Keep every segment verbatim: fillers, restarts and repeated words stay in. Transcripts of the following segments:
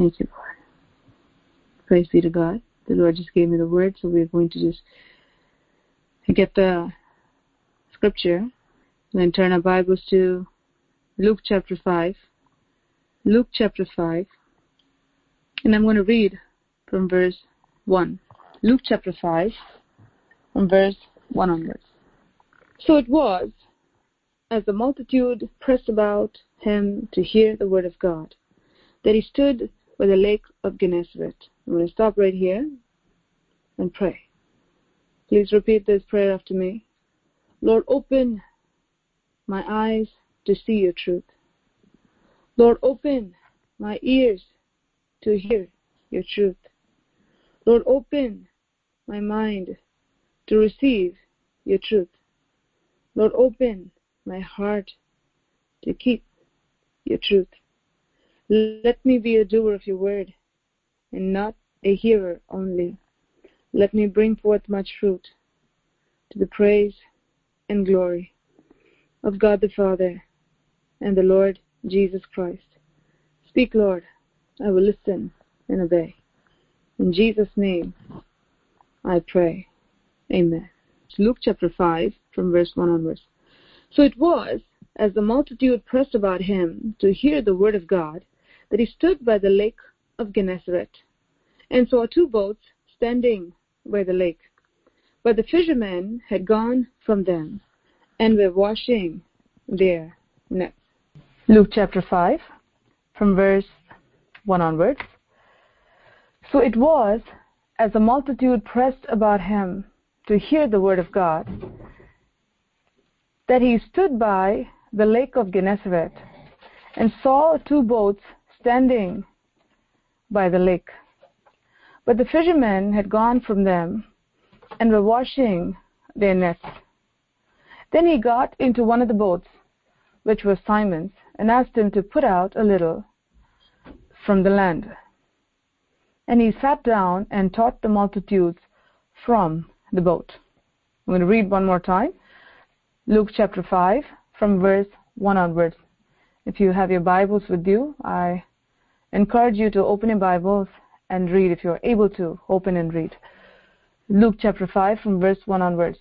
Thank you, Lord. Praise be to God. The Lord just gave me the word, so we're going to just get the scripture and turn our Bibles to Luke chapter five. Luke chapter five. And I'm going to read from verse one. Luke chapter five, from verse one onwards. So it was, as the multitude pressed about him to hear the word of God, that he stood by the lake of Gennesaret. I'm going to stop right here and pray. Please repeat this prayer after me. Lord, open my eyes to see your truth. Lord, open my ears to hear your truth. Lord, open my mind to receive your truth. Lord, open my heart to keep your truth. Let me be a doer of your word and not a hearer only. Let me bring forth much fruit to the praise and glory of God the Father and the Lord Jesus Christ. Speak, Lord. I will listen and obey. In Jesus' name, I pray. Amen. Luke chapter five, from verse one onwards. So it was, as the multitude pressed about him to hear the word of God, that he stood by the lake of Gennesaret, and saw two boats standing by the lake. But the fishermen had gone from them, and were washing their nets. Luke chapter five, from verse one onwards. So it was, as the multitude pressed about him to hear the word of God, that he stood by the lake of Gennesaret, and saw two boats standing by the lake. But the fishermen had gone from them, and were washing their nets. Then he got into one of the boats, which was Simon's, and asked him to put out a little from the land. And he sat down and taught the multitudes from the boat. I'm going to read one more time. Luke chapter five, from verse one onwards. If you have your Bibles with you, I encourage you to open your Bibles and read. If you're able to, open and read. Luke chapter five, from verse one onwards.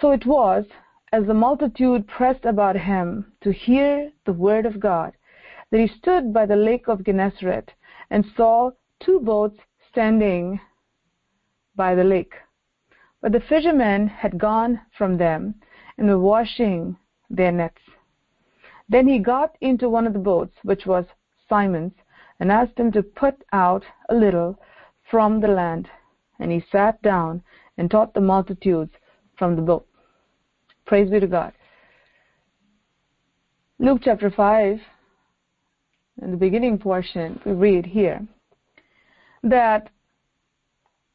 So it was, as the multitude pressed about him to hear the word of God, that he stood by the lake of Gennesaret, and saw two boats standing by the lake. But the fishermen had gone from them, and were washing their nets. Then he got into one of the boats, which was Simon's, and asked him to put out a little from the land. And he sat down and taught the multitudes from the boat. Praise be to God. Luke chapter five, in the beginning portion, we read here that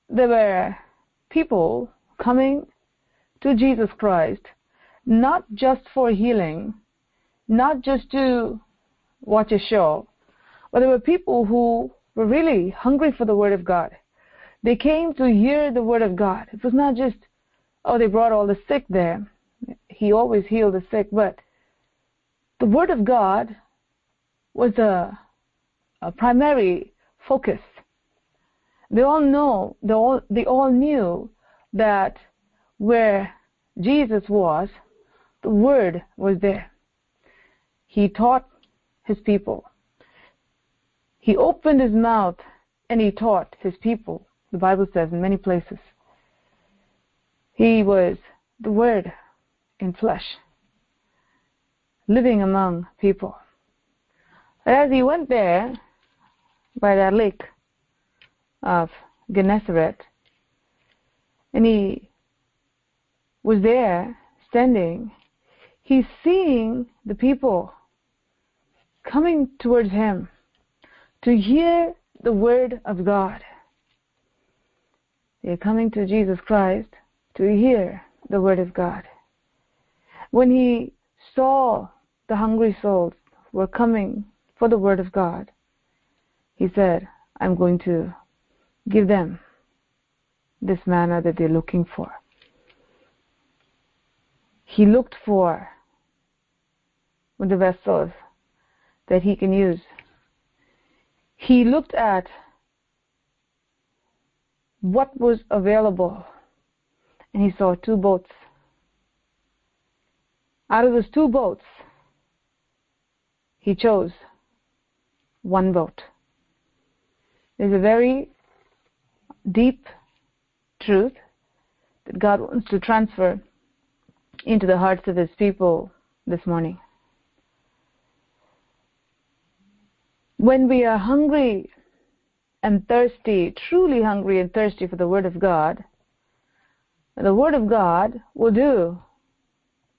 there were people coming to Jesus Christ, not just for healing, not just to watch a show, but there were people who were really hungry for the word of God. They came to hear the word of God. It was not just, oh, they brought all the sick there. He always healed the sick, but the word of God was a, a primary focus. They all know, they all, they all knew that where Jesus was, the word was there. He taught his people. He opened his mouth and he taught his people, the Bible says in many places. He was the word in flesh, living among people. As he went there by that lake of Gennesaret, and he was there standing, he's seeing the people coming towards him to hear the word of God. They're coming to Jesus Christ to hear the word of God. When he saw the hungry souls were coming for the word of God, he said, I'm going to give them this manna that they're looking for. He looked for the vessels that he can use. he looked at what was available, and he saw two boats. Out of those two boats, he chose one boat. There's a very deep truth that God wants to transfer into the hearts of His people this morning. When we are hungry and thirsty, truly hungry and thirsty for the Word of God, the Word of God will do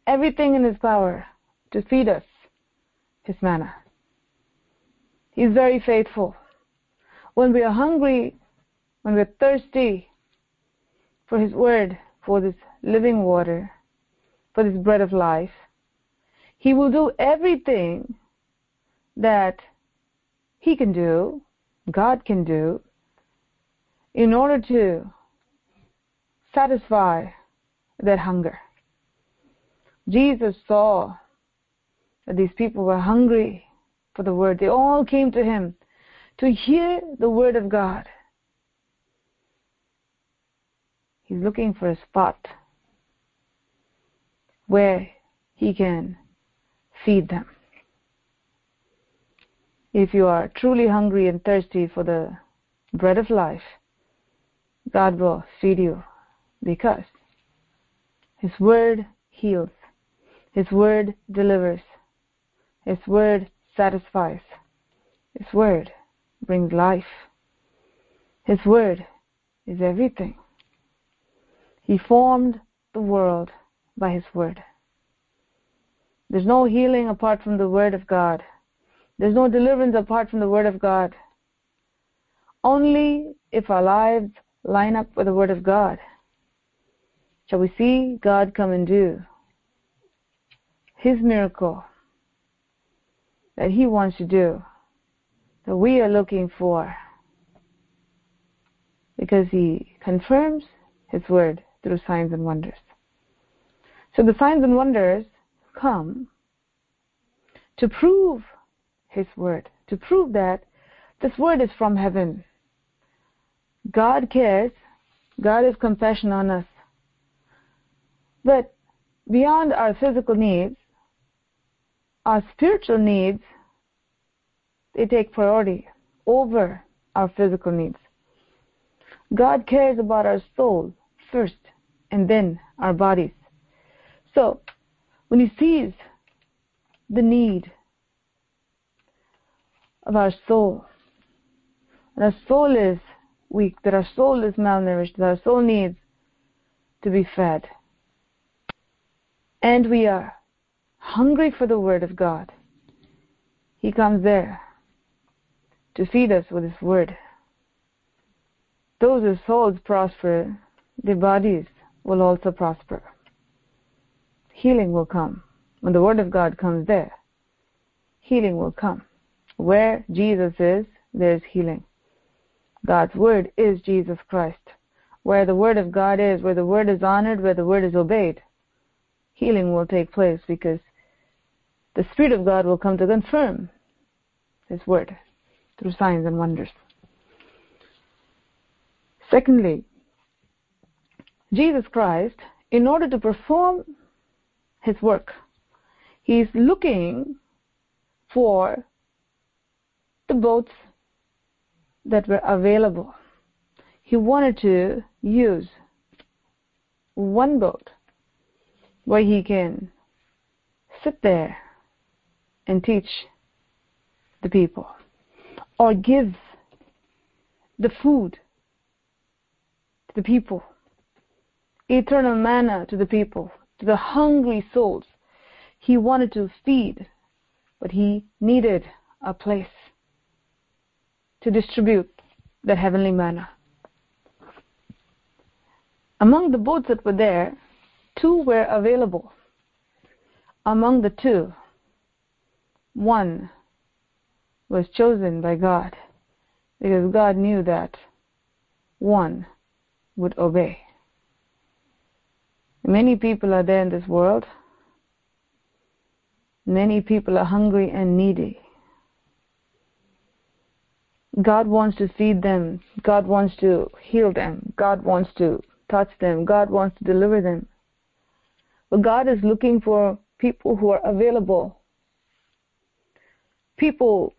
everything in His power to feed us His manna. He's very faithful. When we are hungry, when we are thirsty for His Word, for this living water, for this bread of life, He will do everything that He can do, God can do, in order to satisfy their hunger. Jesus saw that these people were hungry for the Word. They all came to Him to hear the Word of God. He's looking for a spot where He can feed them. If you are truly hungry and thirsty for the bread of life, God will feed you, because His Word heals. His Word delivers. His Word satisfies. His Word brings life. His Word is everything. He formed the world by His Word. There's no healing apart from the Word of God. There's no deliverance apart from the Word of God. Only if our lives line up with the Word of God shall we see God come and do His miracle that He wants to do, that we are looking for, because He confirms His Word through signs and wonders. So the signs and wonders come to prove His Word, to prove that this Word is from heaven. God cares. God has compassion on us. But beyond our physical needs, our spiritual needs, they take priority over our physical needs. God cares about our soul first, and then our bodies. So, when He sees the need of our soul, and our soul is weak, that our soul is malnourished, that our soul needs to be fed, and we are hungry for the Word of God, He comes there to feed us with His Word. Those whose souls prosper, their bodies will also prosper. Healing will come. When the Word of God comes there, healing will come. Where Jesus is, there is healing. God's Word is Jesus Christ. Where the Word of God is, where the Word is honored, where the Word is obeyed, healing will take place, because the Spirit of God will come to confirm His Word through signs and wonders. Secondly, Jesus Christ, in order to perform His work, He is looking for the boats that were available. He wanted to use one boat where He can sit there and teach the people, or give the food to the people, eternal manna to the people, to the hungry souls. He wanted to feed, but He needed a place to distribute that heavenly manna. Among the boats that were there, two were available. Among the two, one was chosen by God, because God knew that one would obey. Many people are there in this world. Many people are hungry and needy. God wants to feed them. God wants to heal them. God wants to touch them. God wants to deliver them. But God is looking for people who are available. People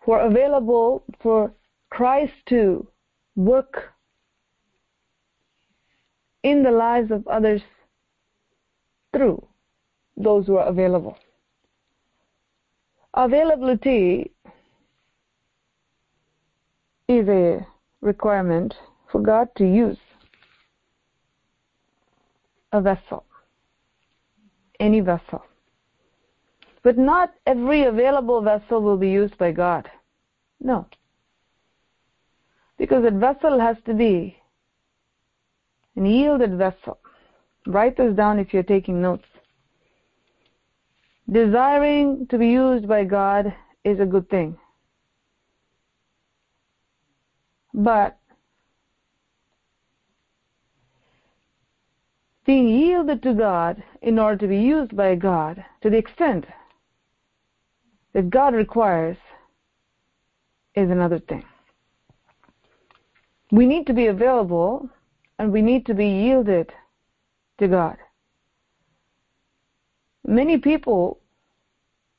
who are available for Christ to work in the lives of others through those who are available. Availability is a requirement for God to use a vessel, any vessel. But not every available vessel will be used by God. No. Because that vessel has to be an yielded vessel. Write this down if you're taking notes. Desiring to be used by God is a good thing. But being yielded to God in order to be used by God to the extent that God requires is another thing. We need to be available and we need to be yielded to God. Many people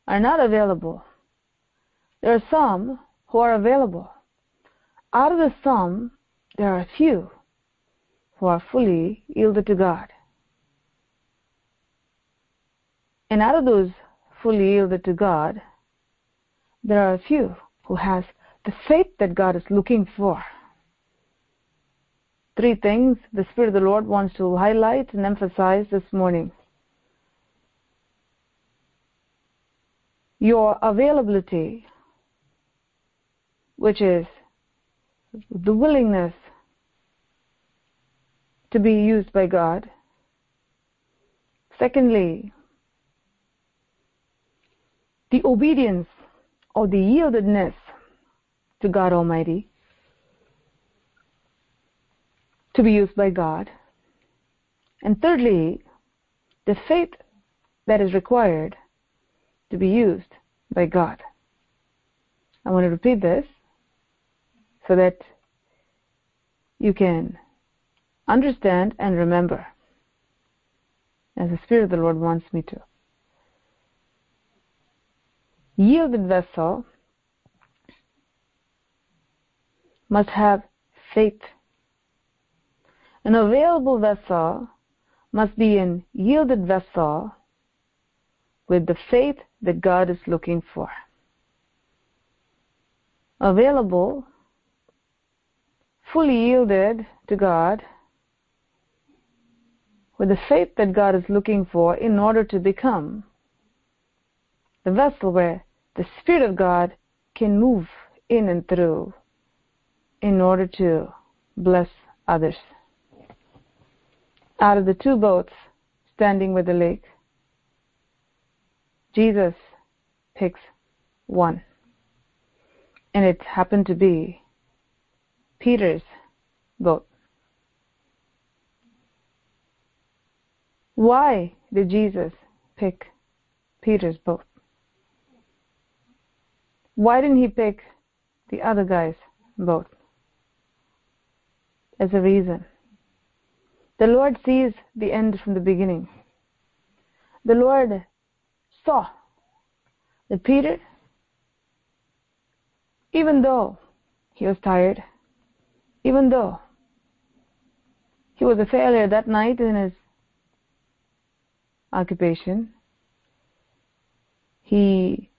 are not available. There are some who are available. Out of the sum, there are few who are fully yielded to God. And out of those fully yielded to God, there are a few who has the faith that God is looking for. Three things the Spirit of the Lord wants to highlight and emphasize this morning. Your availability, which is the willingness to be used by God. Secondly, the obedience or the yieldedness to God Almighty to be used by God. And thirdly, the faith that is required to be used by God. I want to repeat this so that you can understand and remember, as the Spirit of the Lord wants me to. Yielded vessel must have faith. An available vessel must be an yielded vessel with the faith that God is looking for. Available, fully yielded to God, with the faith that God is looking for in order to become the vessel where the Spirit of God can move in and through in order to bless others. Out of the two boats standing with the lake, Jesus picks one. And it happened to be Peter's boat. Why did Jesus pick Peter's boat? Why didn't he pick the other guy's boat? As a reason. The Lord sees the end from the beginning. The Lord saw that Peter, even though he was tired, even though he was a failure that night in his occupation, he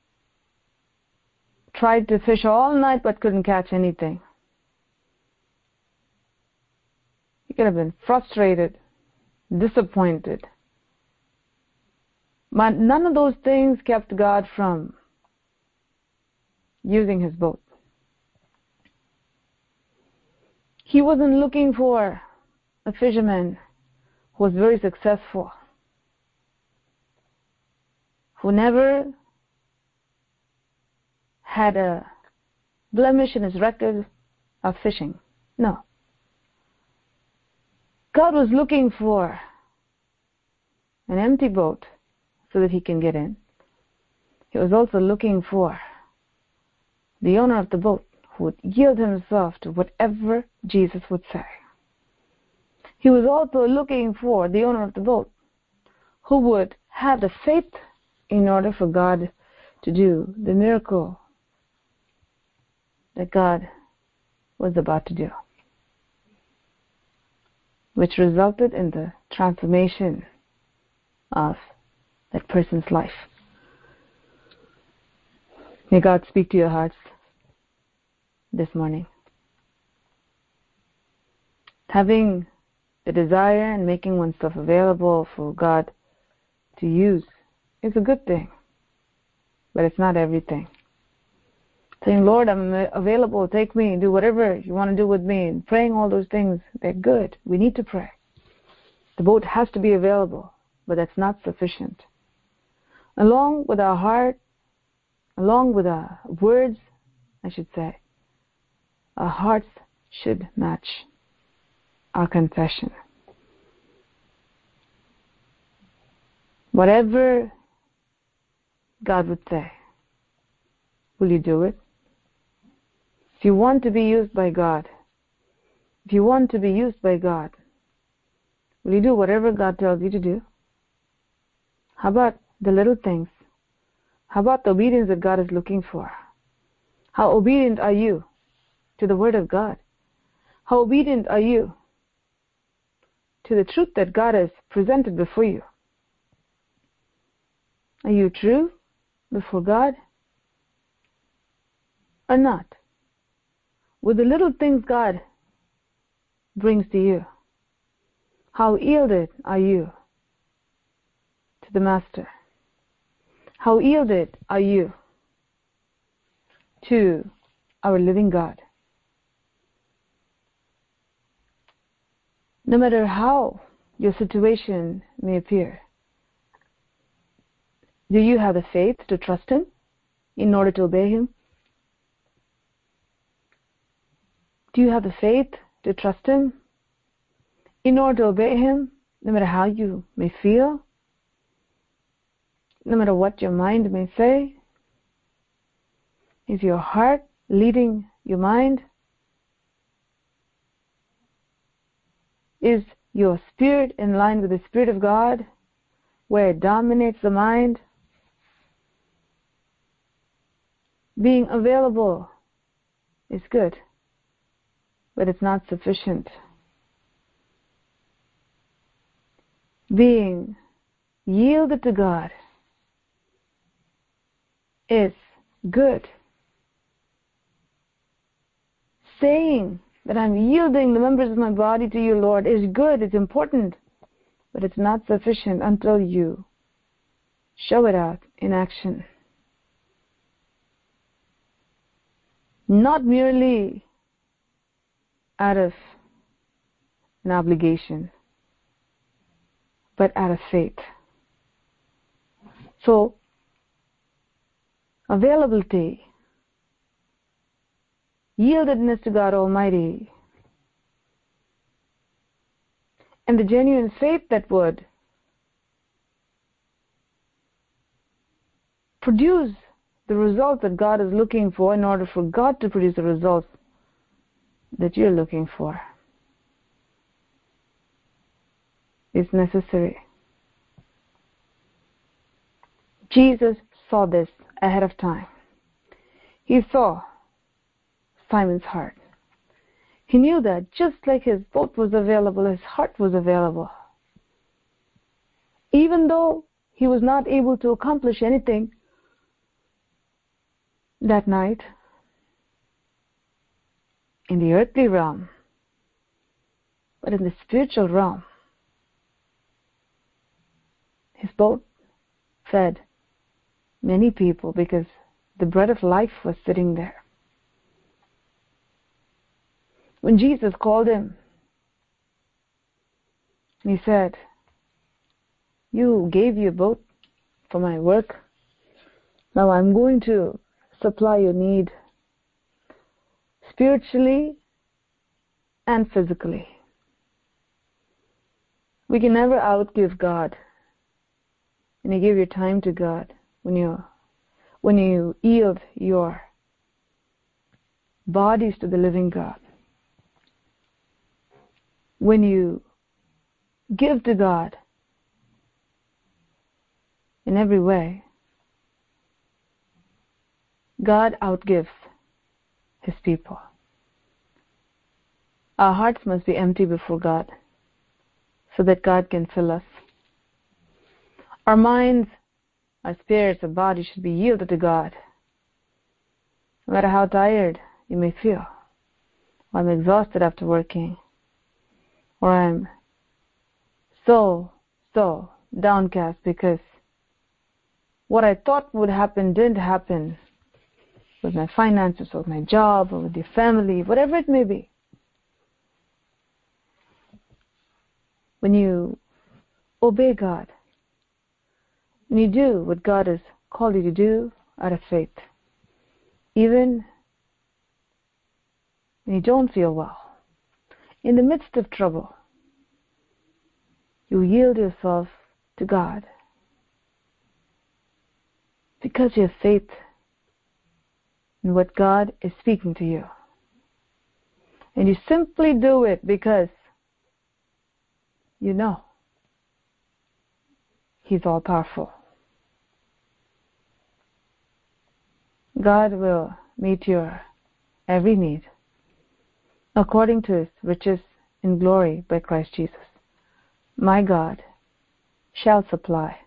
tried to fish all night but couldn't catch anything. He could have been frustrated, disappointed. But none of those things kept God from using his boat. He wasn't looking for a fisherman who was very successful, who never had a blemish in his record of fishing. No. God was looking for an empty boat so that he can get in. He was also looking for the owner of the boat, would yield himself to whatever Jesus would say. He was also looking for the owner of the boat who would have the faith in order for God to do the miracle that God was about to do, which resulted in the transformation of that person's life. May God speak to your hearts this morning. Having the desire and making oneself available for God to use is a good thing, but it's not everything. Saying, Lord, I'm available, take me, do whatever you want to do with me, and praying all those things, they're good. We need to pray. The boat has to be available, but that's not sufficient. Along with our heart, along with our words, I should say, our hearts should match our confession. Whatever God would say, will you do it? If you want to be used by God, if you want to be used by God, will you do whatever God tells you to do? How about the little things? How about the obedience that God is looking for? How obedient are you to the Word of God? How obedient are you to the truth that God has presented before you? Are you true before God or not? With the little things God brings to you, how yielded are you to the Master? How yielded are you to our living God? No matter how your situation may appear, do you have the faith to trust Him in order to obey Him? Do you have the faith to trust Him in order to obey Him, no matter how you may feel, no matter what your mind may say? Is your heart leading your mind? Is your spirit in line with the Spirit of God, where it dominates the mind? Being available is good, but it's not sufficient. Being yielded to God is good. Saying that I'm yielding the members of my body to you, Lord, is good, it's important, but it's not sufficient until you show it out in action. Not merely out of an obligation, but out of faith. So, availability, yieldedness to God Almighty, and the genuine faith that would produce the results that God is looking for in order for God to produce the results that you're looking for is necessary. Jesus saw this ahead of time. He saw Simon's heart. He knew that just like his boat was available, his heart was available. Even though he was not able to accomplish anything that night in the earthly realm, but in the spiritual realm, his boat fed many people because the bread of life was sitting there. When Jesus called him, he said, "You gave your boat for my work. Now I'm going to supply your need spiritually and physically." We can never outgive God. When you give your time to God, when you when you yield your bodies to the living God. When you give to God in every way, God outgives His people. Our hearts must be empty before God so that God can fill us. Our minds, our spirits, our body should be yielded to God. No matter how tired you may feel, or I'm exhausted after working, or I'm so, so downcast because what I thought would happen didn't happen with my finances or with my job or with your family, whatever it may be. When you obey God, when you do what God has called you to do out of faith, even when you don't feel well, in the midst of trouble, you yield yourself to God because you have faith in what God is speaking to you. And you simply do it because you know He's all-powerful. God will meet your every need according to His riches in glory by Christ Jesus. My God shall supply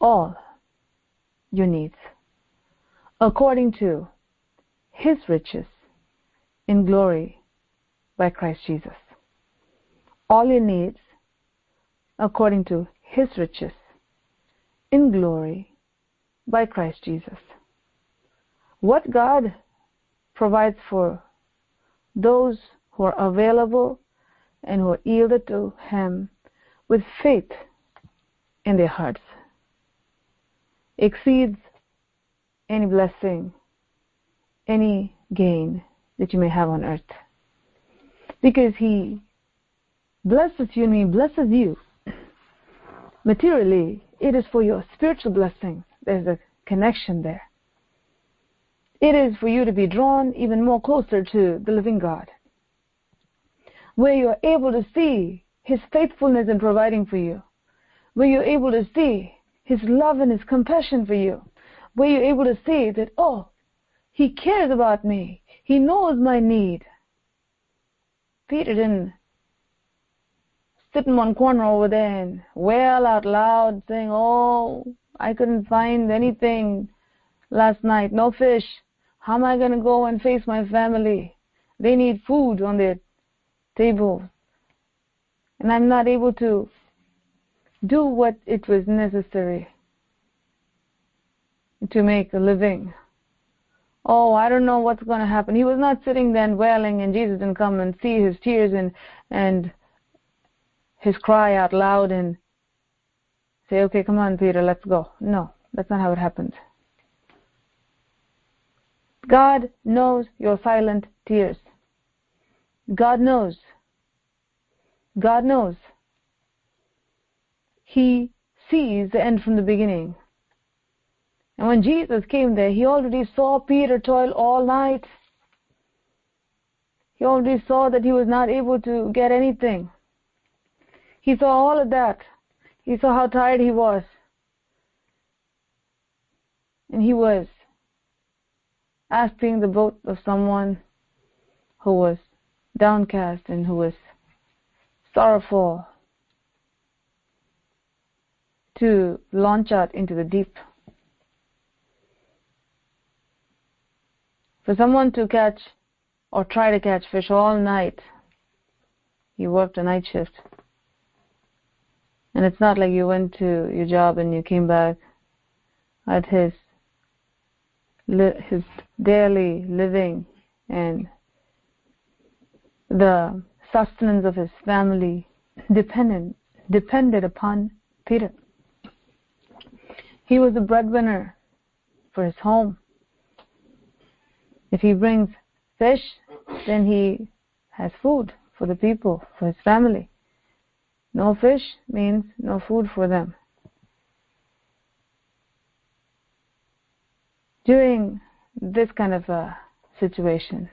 all your needs according to His riches in glory by Christ Jesus. All your needs according to His riches in glory by Christ Jesus. What God provides for those who are available and who are yielded to Him with faith in their hearts exceeds any blessing, any gain that you may have on earth. Because He blesses you and He blesses you materially, it is for your spiritual blessing. There's a connection there. It is for you to be drawn even more closer to the living God, where you are able to see His faithfulness in providing for you, where you're able to see His love and His compassion for you, where you're able to see that, oh, He cares about me. He knows my need. Peter didn't sit in one corner over there and wail out loud saying, oh, I couldn't find anything last night, no fish. How am I going to go and face my family? They need food on their table. And I'm not able to do what it was necessary to make a living. Oh, I don't know what's going to happen. He was not sitting there and wailing, and Jesus didn't come and see His tears and, and His cry out loud and say, okay, come on, Peter, let's go. No, that's not how it happens. God knows your silent tears. God knows. God knows. He sees the end from the beginning. And when Jesus came there, He already saw Peter toil all night. He already saw that he was not able to get anything. He saw all of that. He saw how tired he was. And he was asking the boat of someone who was downcast and who was sorrowful to launch out into the deep. For someone to catch or try to catch fish all night, you worked a night shift. And it's not like you went to your job and you came back at his his daily living and the sustenance of his family dependent depended upon Peter. He was the breadwinner for his home. If he brings fish, then he has food for the people, for his family. No fish means no food for them. During this kind of a situation,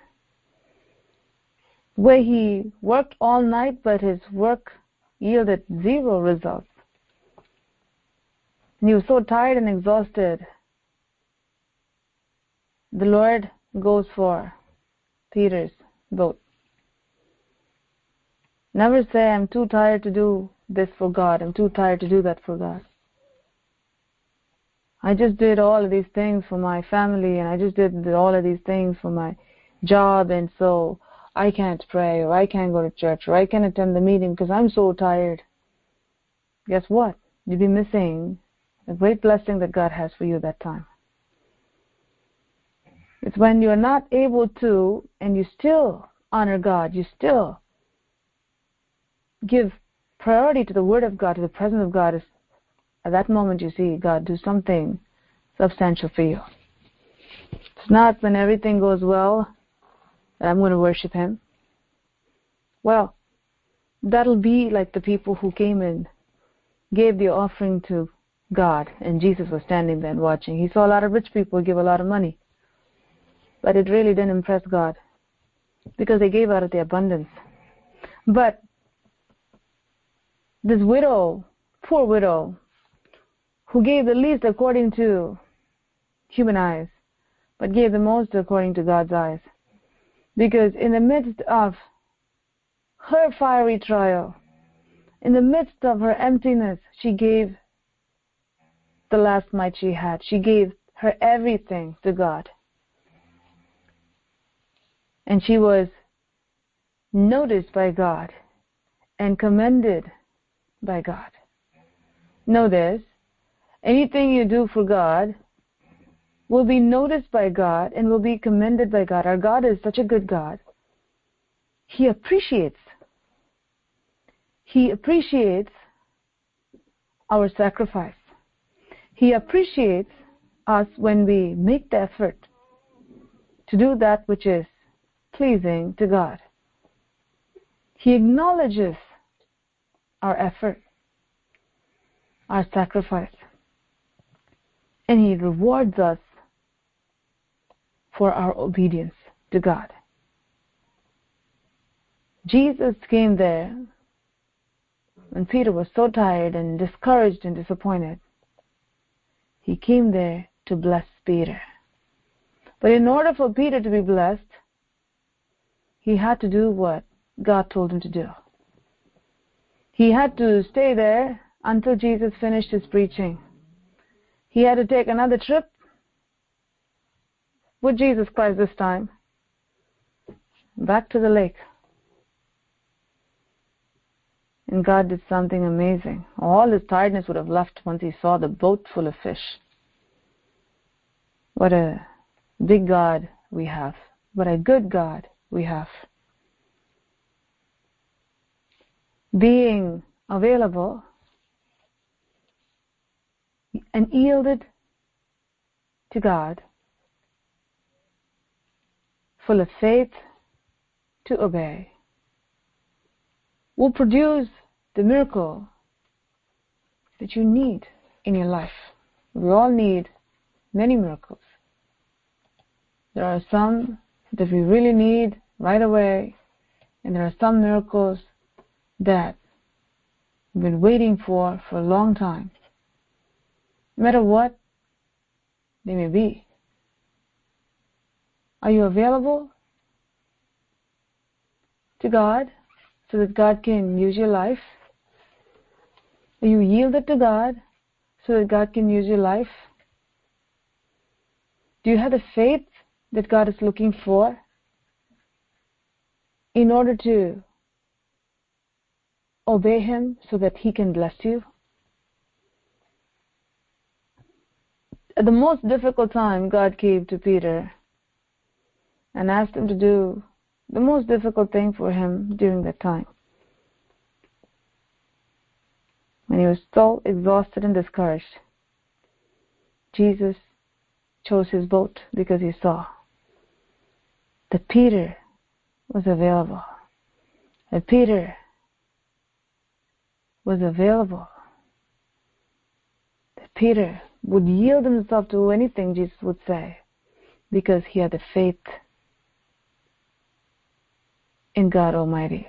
where he worked all night, but his work yielded zero results. And he was so tired and exhausted. The Lord goes for Peter's boat. Never say, I'm too tired to do this for God. I'm too tired to do that for God. I just did all of these things for my family, and I just did all of these things for my job, and so I can't pray, or I can't go to church, or I can't attend the meeting because I'm so tired. Guess what? You'll be missing the great blessing that God has for you that time. It's when you're not able to, and you still honor God, you still give priority to the Word of God, to the presence of God. At that moment you see God do something substantial for you. It's not when everything goes well that I'm going to worship Him. Well, that'll be like the people who came and gave the offering to God, and Jesus was standing there and watching. He saw a lot of rich people give a lot of money. But it really didn't impress God, because they gave out of their abundance. But this widow, poor widow, who gave the least according to human eyes, but gave the most according to God's eyes. Because in the midst of her fiery trial, in the midst of her emptiness, she gave the last mite she had. She gave her everything to God. And she was noticed by God and commended by God. Know this, anything you do for God will be noticed by God and will be commended by God. Our God is such a good God. He appreciates. He appreciates our sacrifice. He appreciates us when we make the effort to do that which is pleasing to God. He acknowledges our effort, our sacrifice, and He rewards us for our obedience to God. Jesus came there when Peter was so tired and discouraged and disappointed. He came there to bless Peter. But in order for Peter to be blessed, he had to do what God told him to do. He had to stay there until Jesus finished his preaching. He had to take another trip with Jesus Christ this time, back to the lake. And God did something amazing. All his tiredness would have left once he saw the boat full of fish. What a big God we have. What a good God we have. Being available and yielded to God, full of faith to obey, will produce the miracle that you need in your life. We all need many miracles. There are some that we really need right away, and there are some miracles that we've been waiting for for a long time, no matter what they may be. Are you available to God so that God can use your life? Are you yielded to God so that God can use your life? Do you have the faith that God is looking for in order to obey Him so that He can bless you? At the most difficult time, God came to Peter and asked him to do the most difficult thing for him during that time. When he was so exhausted and discouraged, Jesus chose his boat because he saw that Peter was available. That Peter was available. That Peter would yield himself to anything Jesus would say, because he had the faith in God Almighty.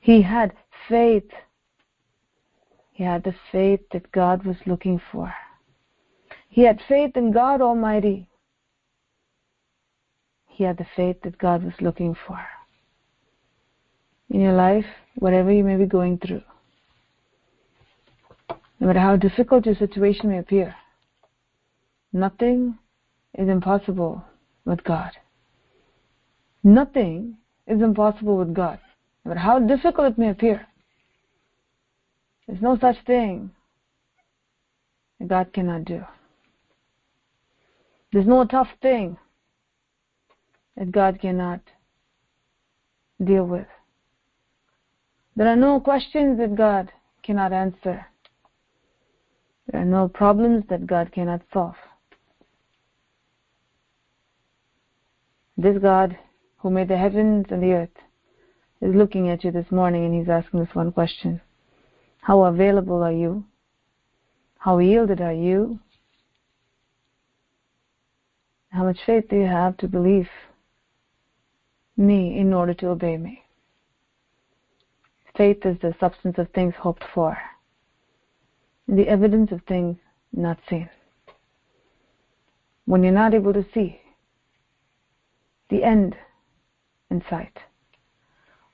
He had faith. He had the faith that God was looking for. He had faith in God Almighty. He had the faith that God was looking for. In your life, whatever you may be going through, no matter how difficult your situation may appear, nothing is impossible with God. Nothing is impossible with God. No matter how difficult it may appear, there's no such thing that God cannot do. There's no tough thing that God cannot deal with. There are no questions that God cannot answer. There are no problems that God cannot solve. This God who made the heavens and the earth is looking at you this morning, and he's asking this one question. How available are you? How yielded are you? How much faith do you have to believe me in order to obey me? Faith is the substance of things hoped for, the evidence of things not seen. When you're not able to see the end in sight,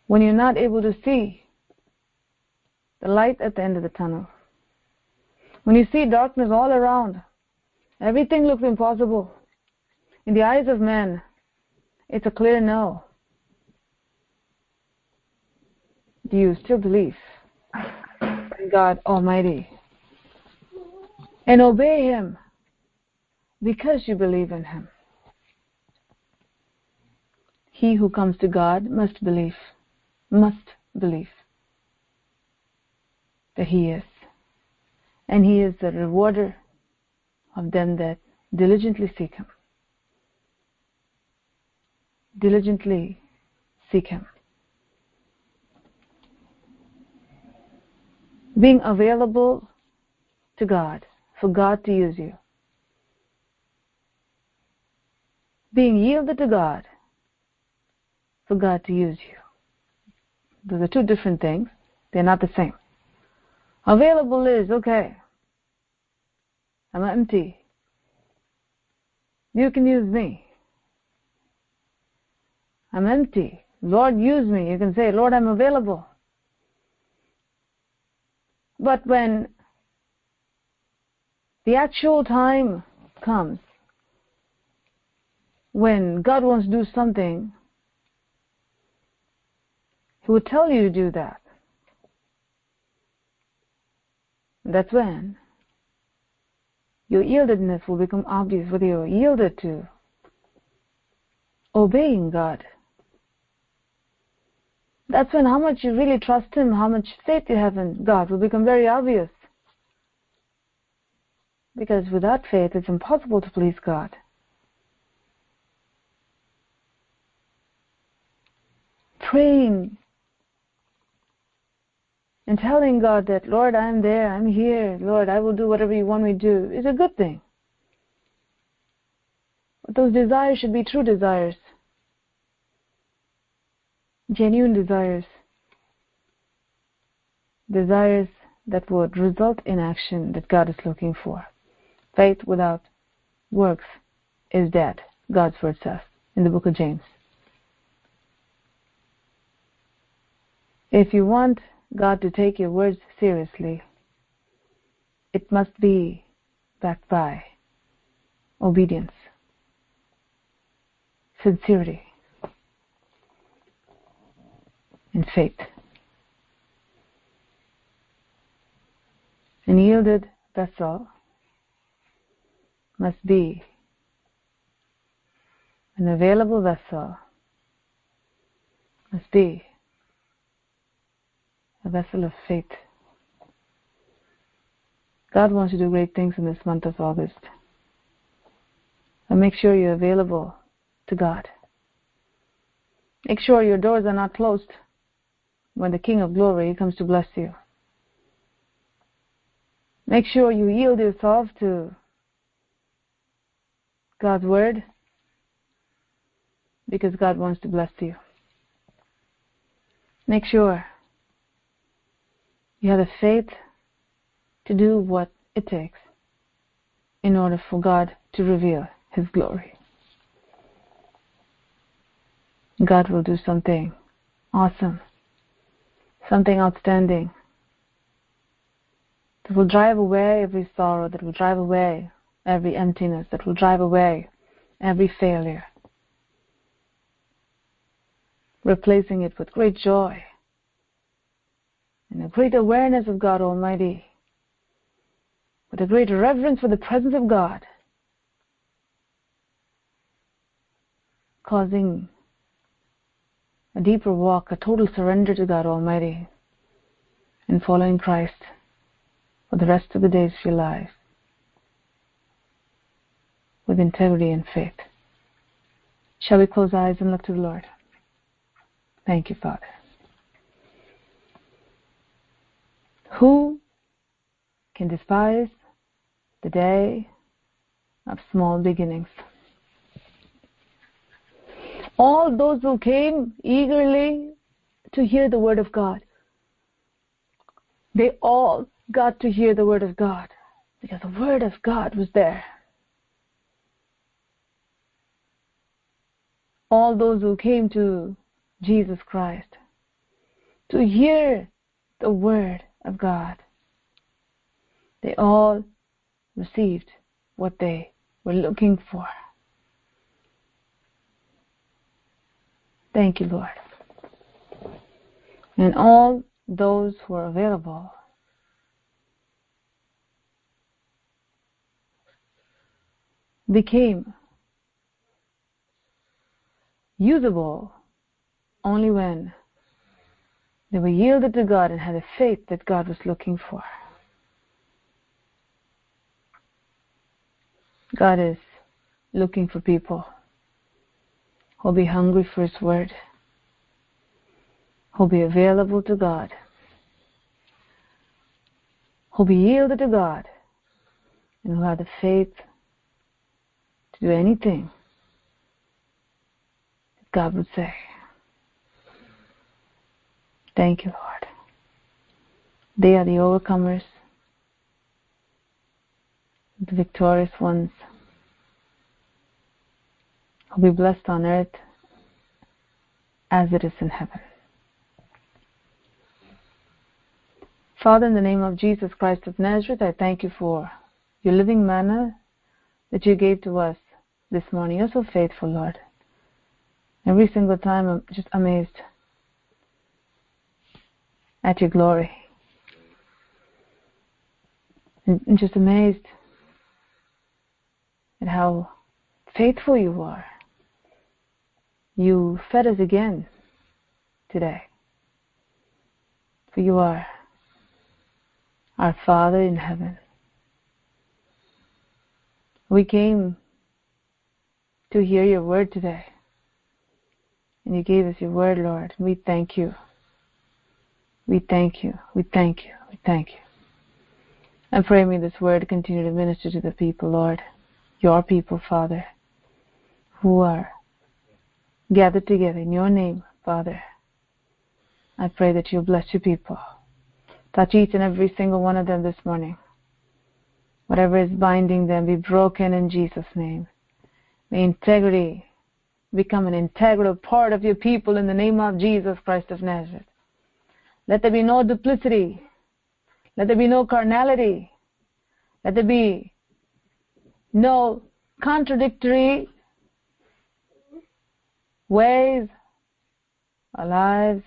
when you're not able to see the light at the end of the tunnel, when you see darkness all around, everything looks impossible. In the eyes of man, it's a clear no. Do you still believe in God Almighty and obey Him because you believe in Him? He who comes to God must believe, must believe that He is, and He is the rewarder of them that diligently seek Him. Diligently seek Him. Being available to God, for God to use you. Being yielded to God, for God to use you. Those are two different things. They're not the same. Available is, okay, I'm empty. You can use me. I'm empty. Lord, use me. You can say, Lord, I'm available. But when the actual time comes, when God wants to do something, He will tell you to do that. That's when your yieldedness will become obvious, whether you're yielded to obeying God. That's when how much you really trust Him, how much faith you have in God will become very obvious. Because without faith, it's impossible to please God. Praying and telling God that, Lord, I'm there, I'm here, Lord, I will do whatever you want me to do, is a good thing. But those desires should be true desires. Genuine desires, desires that would result in action that God is looking for. Faith without works is dead, God's word says in the book of James. If you want God to take your words seriously, it must be backed by obedience, sincerity, in faith. An yielded vessel must be an available vessel, must be a vessel of faith. God wants you to do great things in this month of August. And make sure you're available to God. Make sure your doors are not closed when the King of Glory comes to bless you. Make sure you yield yourself to God's word, because God wants to bless you. Make sure you have the faith to do what it takes in order for God to reveal His glory. God will do something awesome, something outstanding that will drive away every sorrow, that will drive away every emptiness, that will drive away every failure, replacing it with great joy and a great awareness of God Almighty, with a great reverence for the presence of God, causing a deeper walk, a total surrender to God Almighty, and following Christ for the rest of the days of your life with integrity and faith. Shall we close our eyes and look to the Lord? Thank you, Father, who can despise the day of small beginnings. All those who came eagerly to hear the word of God, they all got to hear the word of God because the word of God was there. All those who came to Jesus Christ to hear the word of God, they all received what they were looking for. Thank you, Lord. And all those who are available became usable only when they were yielded to God and had the faith that God was looking for. God is looking for people who'll be hungry for His word, who'll be available to God, who'll be yielded to God, and who have the faith to do anything that God would say. Thank you, Lord. They are the overcomers, the victorious ones, who be blessed on earth as it is in heaven. Father, in the name of Jesus Christ of Nazareth, I thank you for your living manna that you gave to us this morning. You're so faithful, Lord. Every single time I'm just amazed at your glory. I'm just amazed at how faithful you are. You fed us again today, for you are our Father in heaven. We came to hear your word today, and you gave us your word, Lord. We thank you. We thank you. We thank you. We thank you. And pray me this word continue to minister to the people, Lord, your people, Father, who are gathered together in your name, Father. I pray that you bless your people. Touch each and every single one of them this morning. Whatever is binding them be broken in Jesus' name. May integrity become an integral part of your people in the name of Jesus Christ of Nazareth. Let there be no duplicity. Let there be no carnality. Let there be no contradictory ways or lives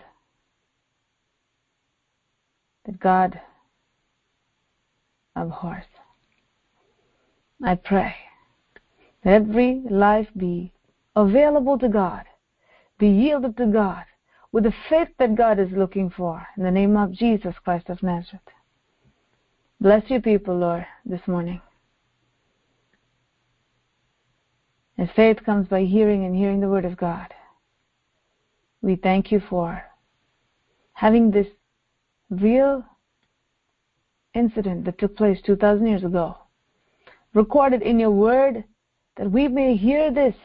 that God abhors. I pray that every life be available to God, be yielded to God with the faith that God is looking for in the name of Jesus Christ of Nazareth. Bless your people, Lord, this morning. And faith comes by hearing and hearing the word of God. We thank you for having this real incident that took place two thousand years ago recorded in your word, that we may hear this,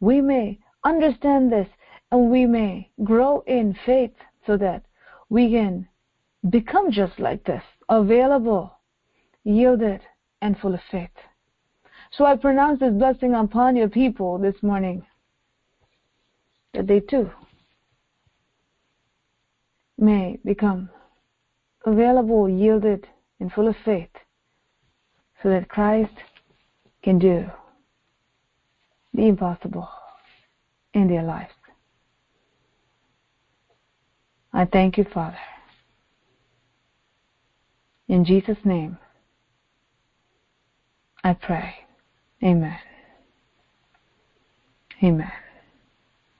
we may understand this, and we may grow in faith so that we can become just like this, available, yielded, and full of faith. So I pronounce this blessing upon your people this morning, that they too may become available, yielded, and full of faith, so that Christ can do the impossible in their lives. I thank you, Father. In Jesus' name, I pray. Amen. Amen.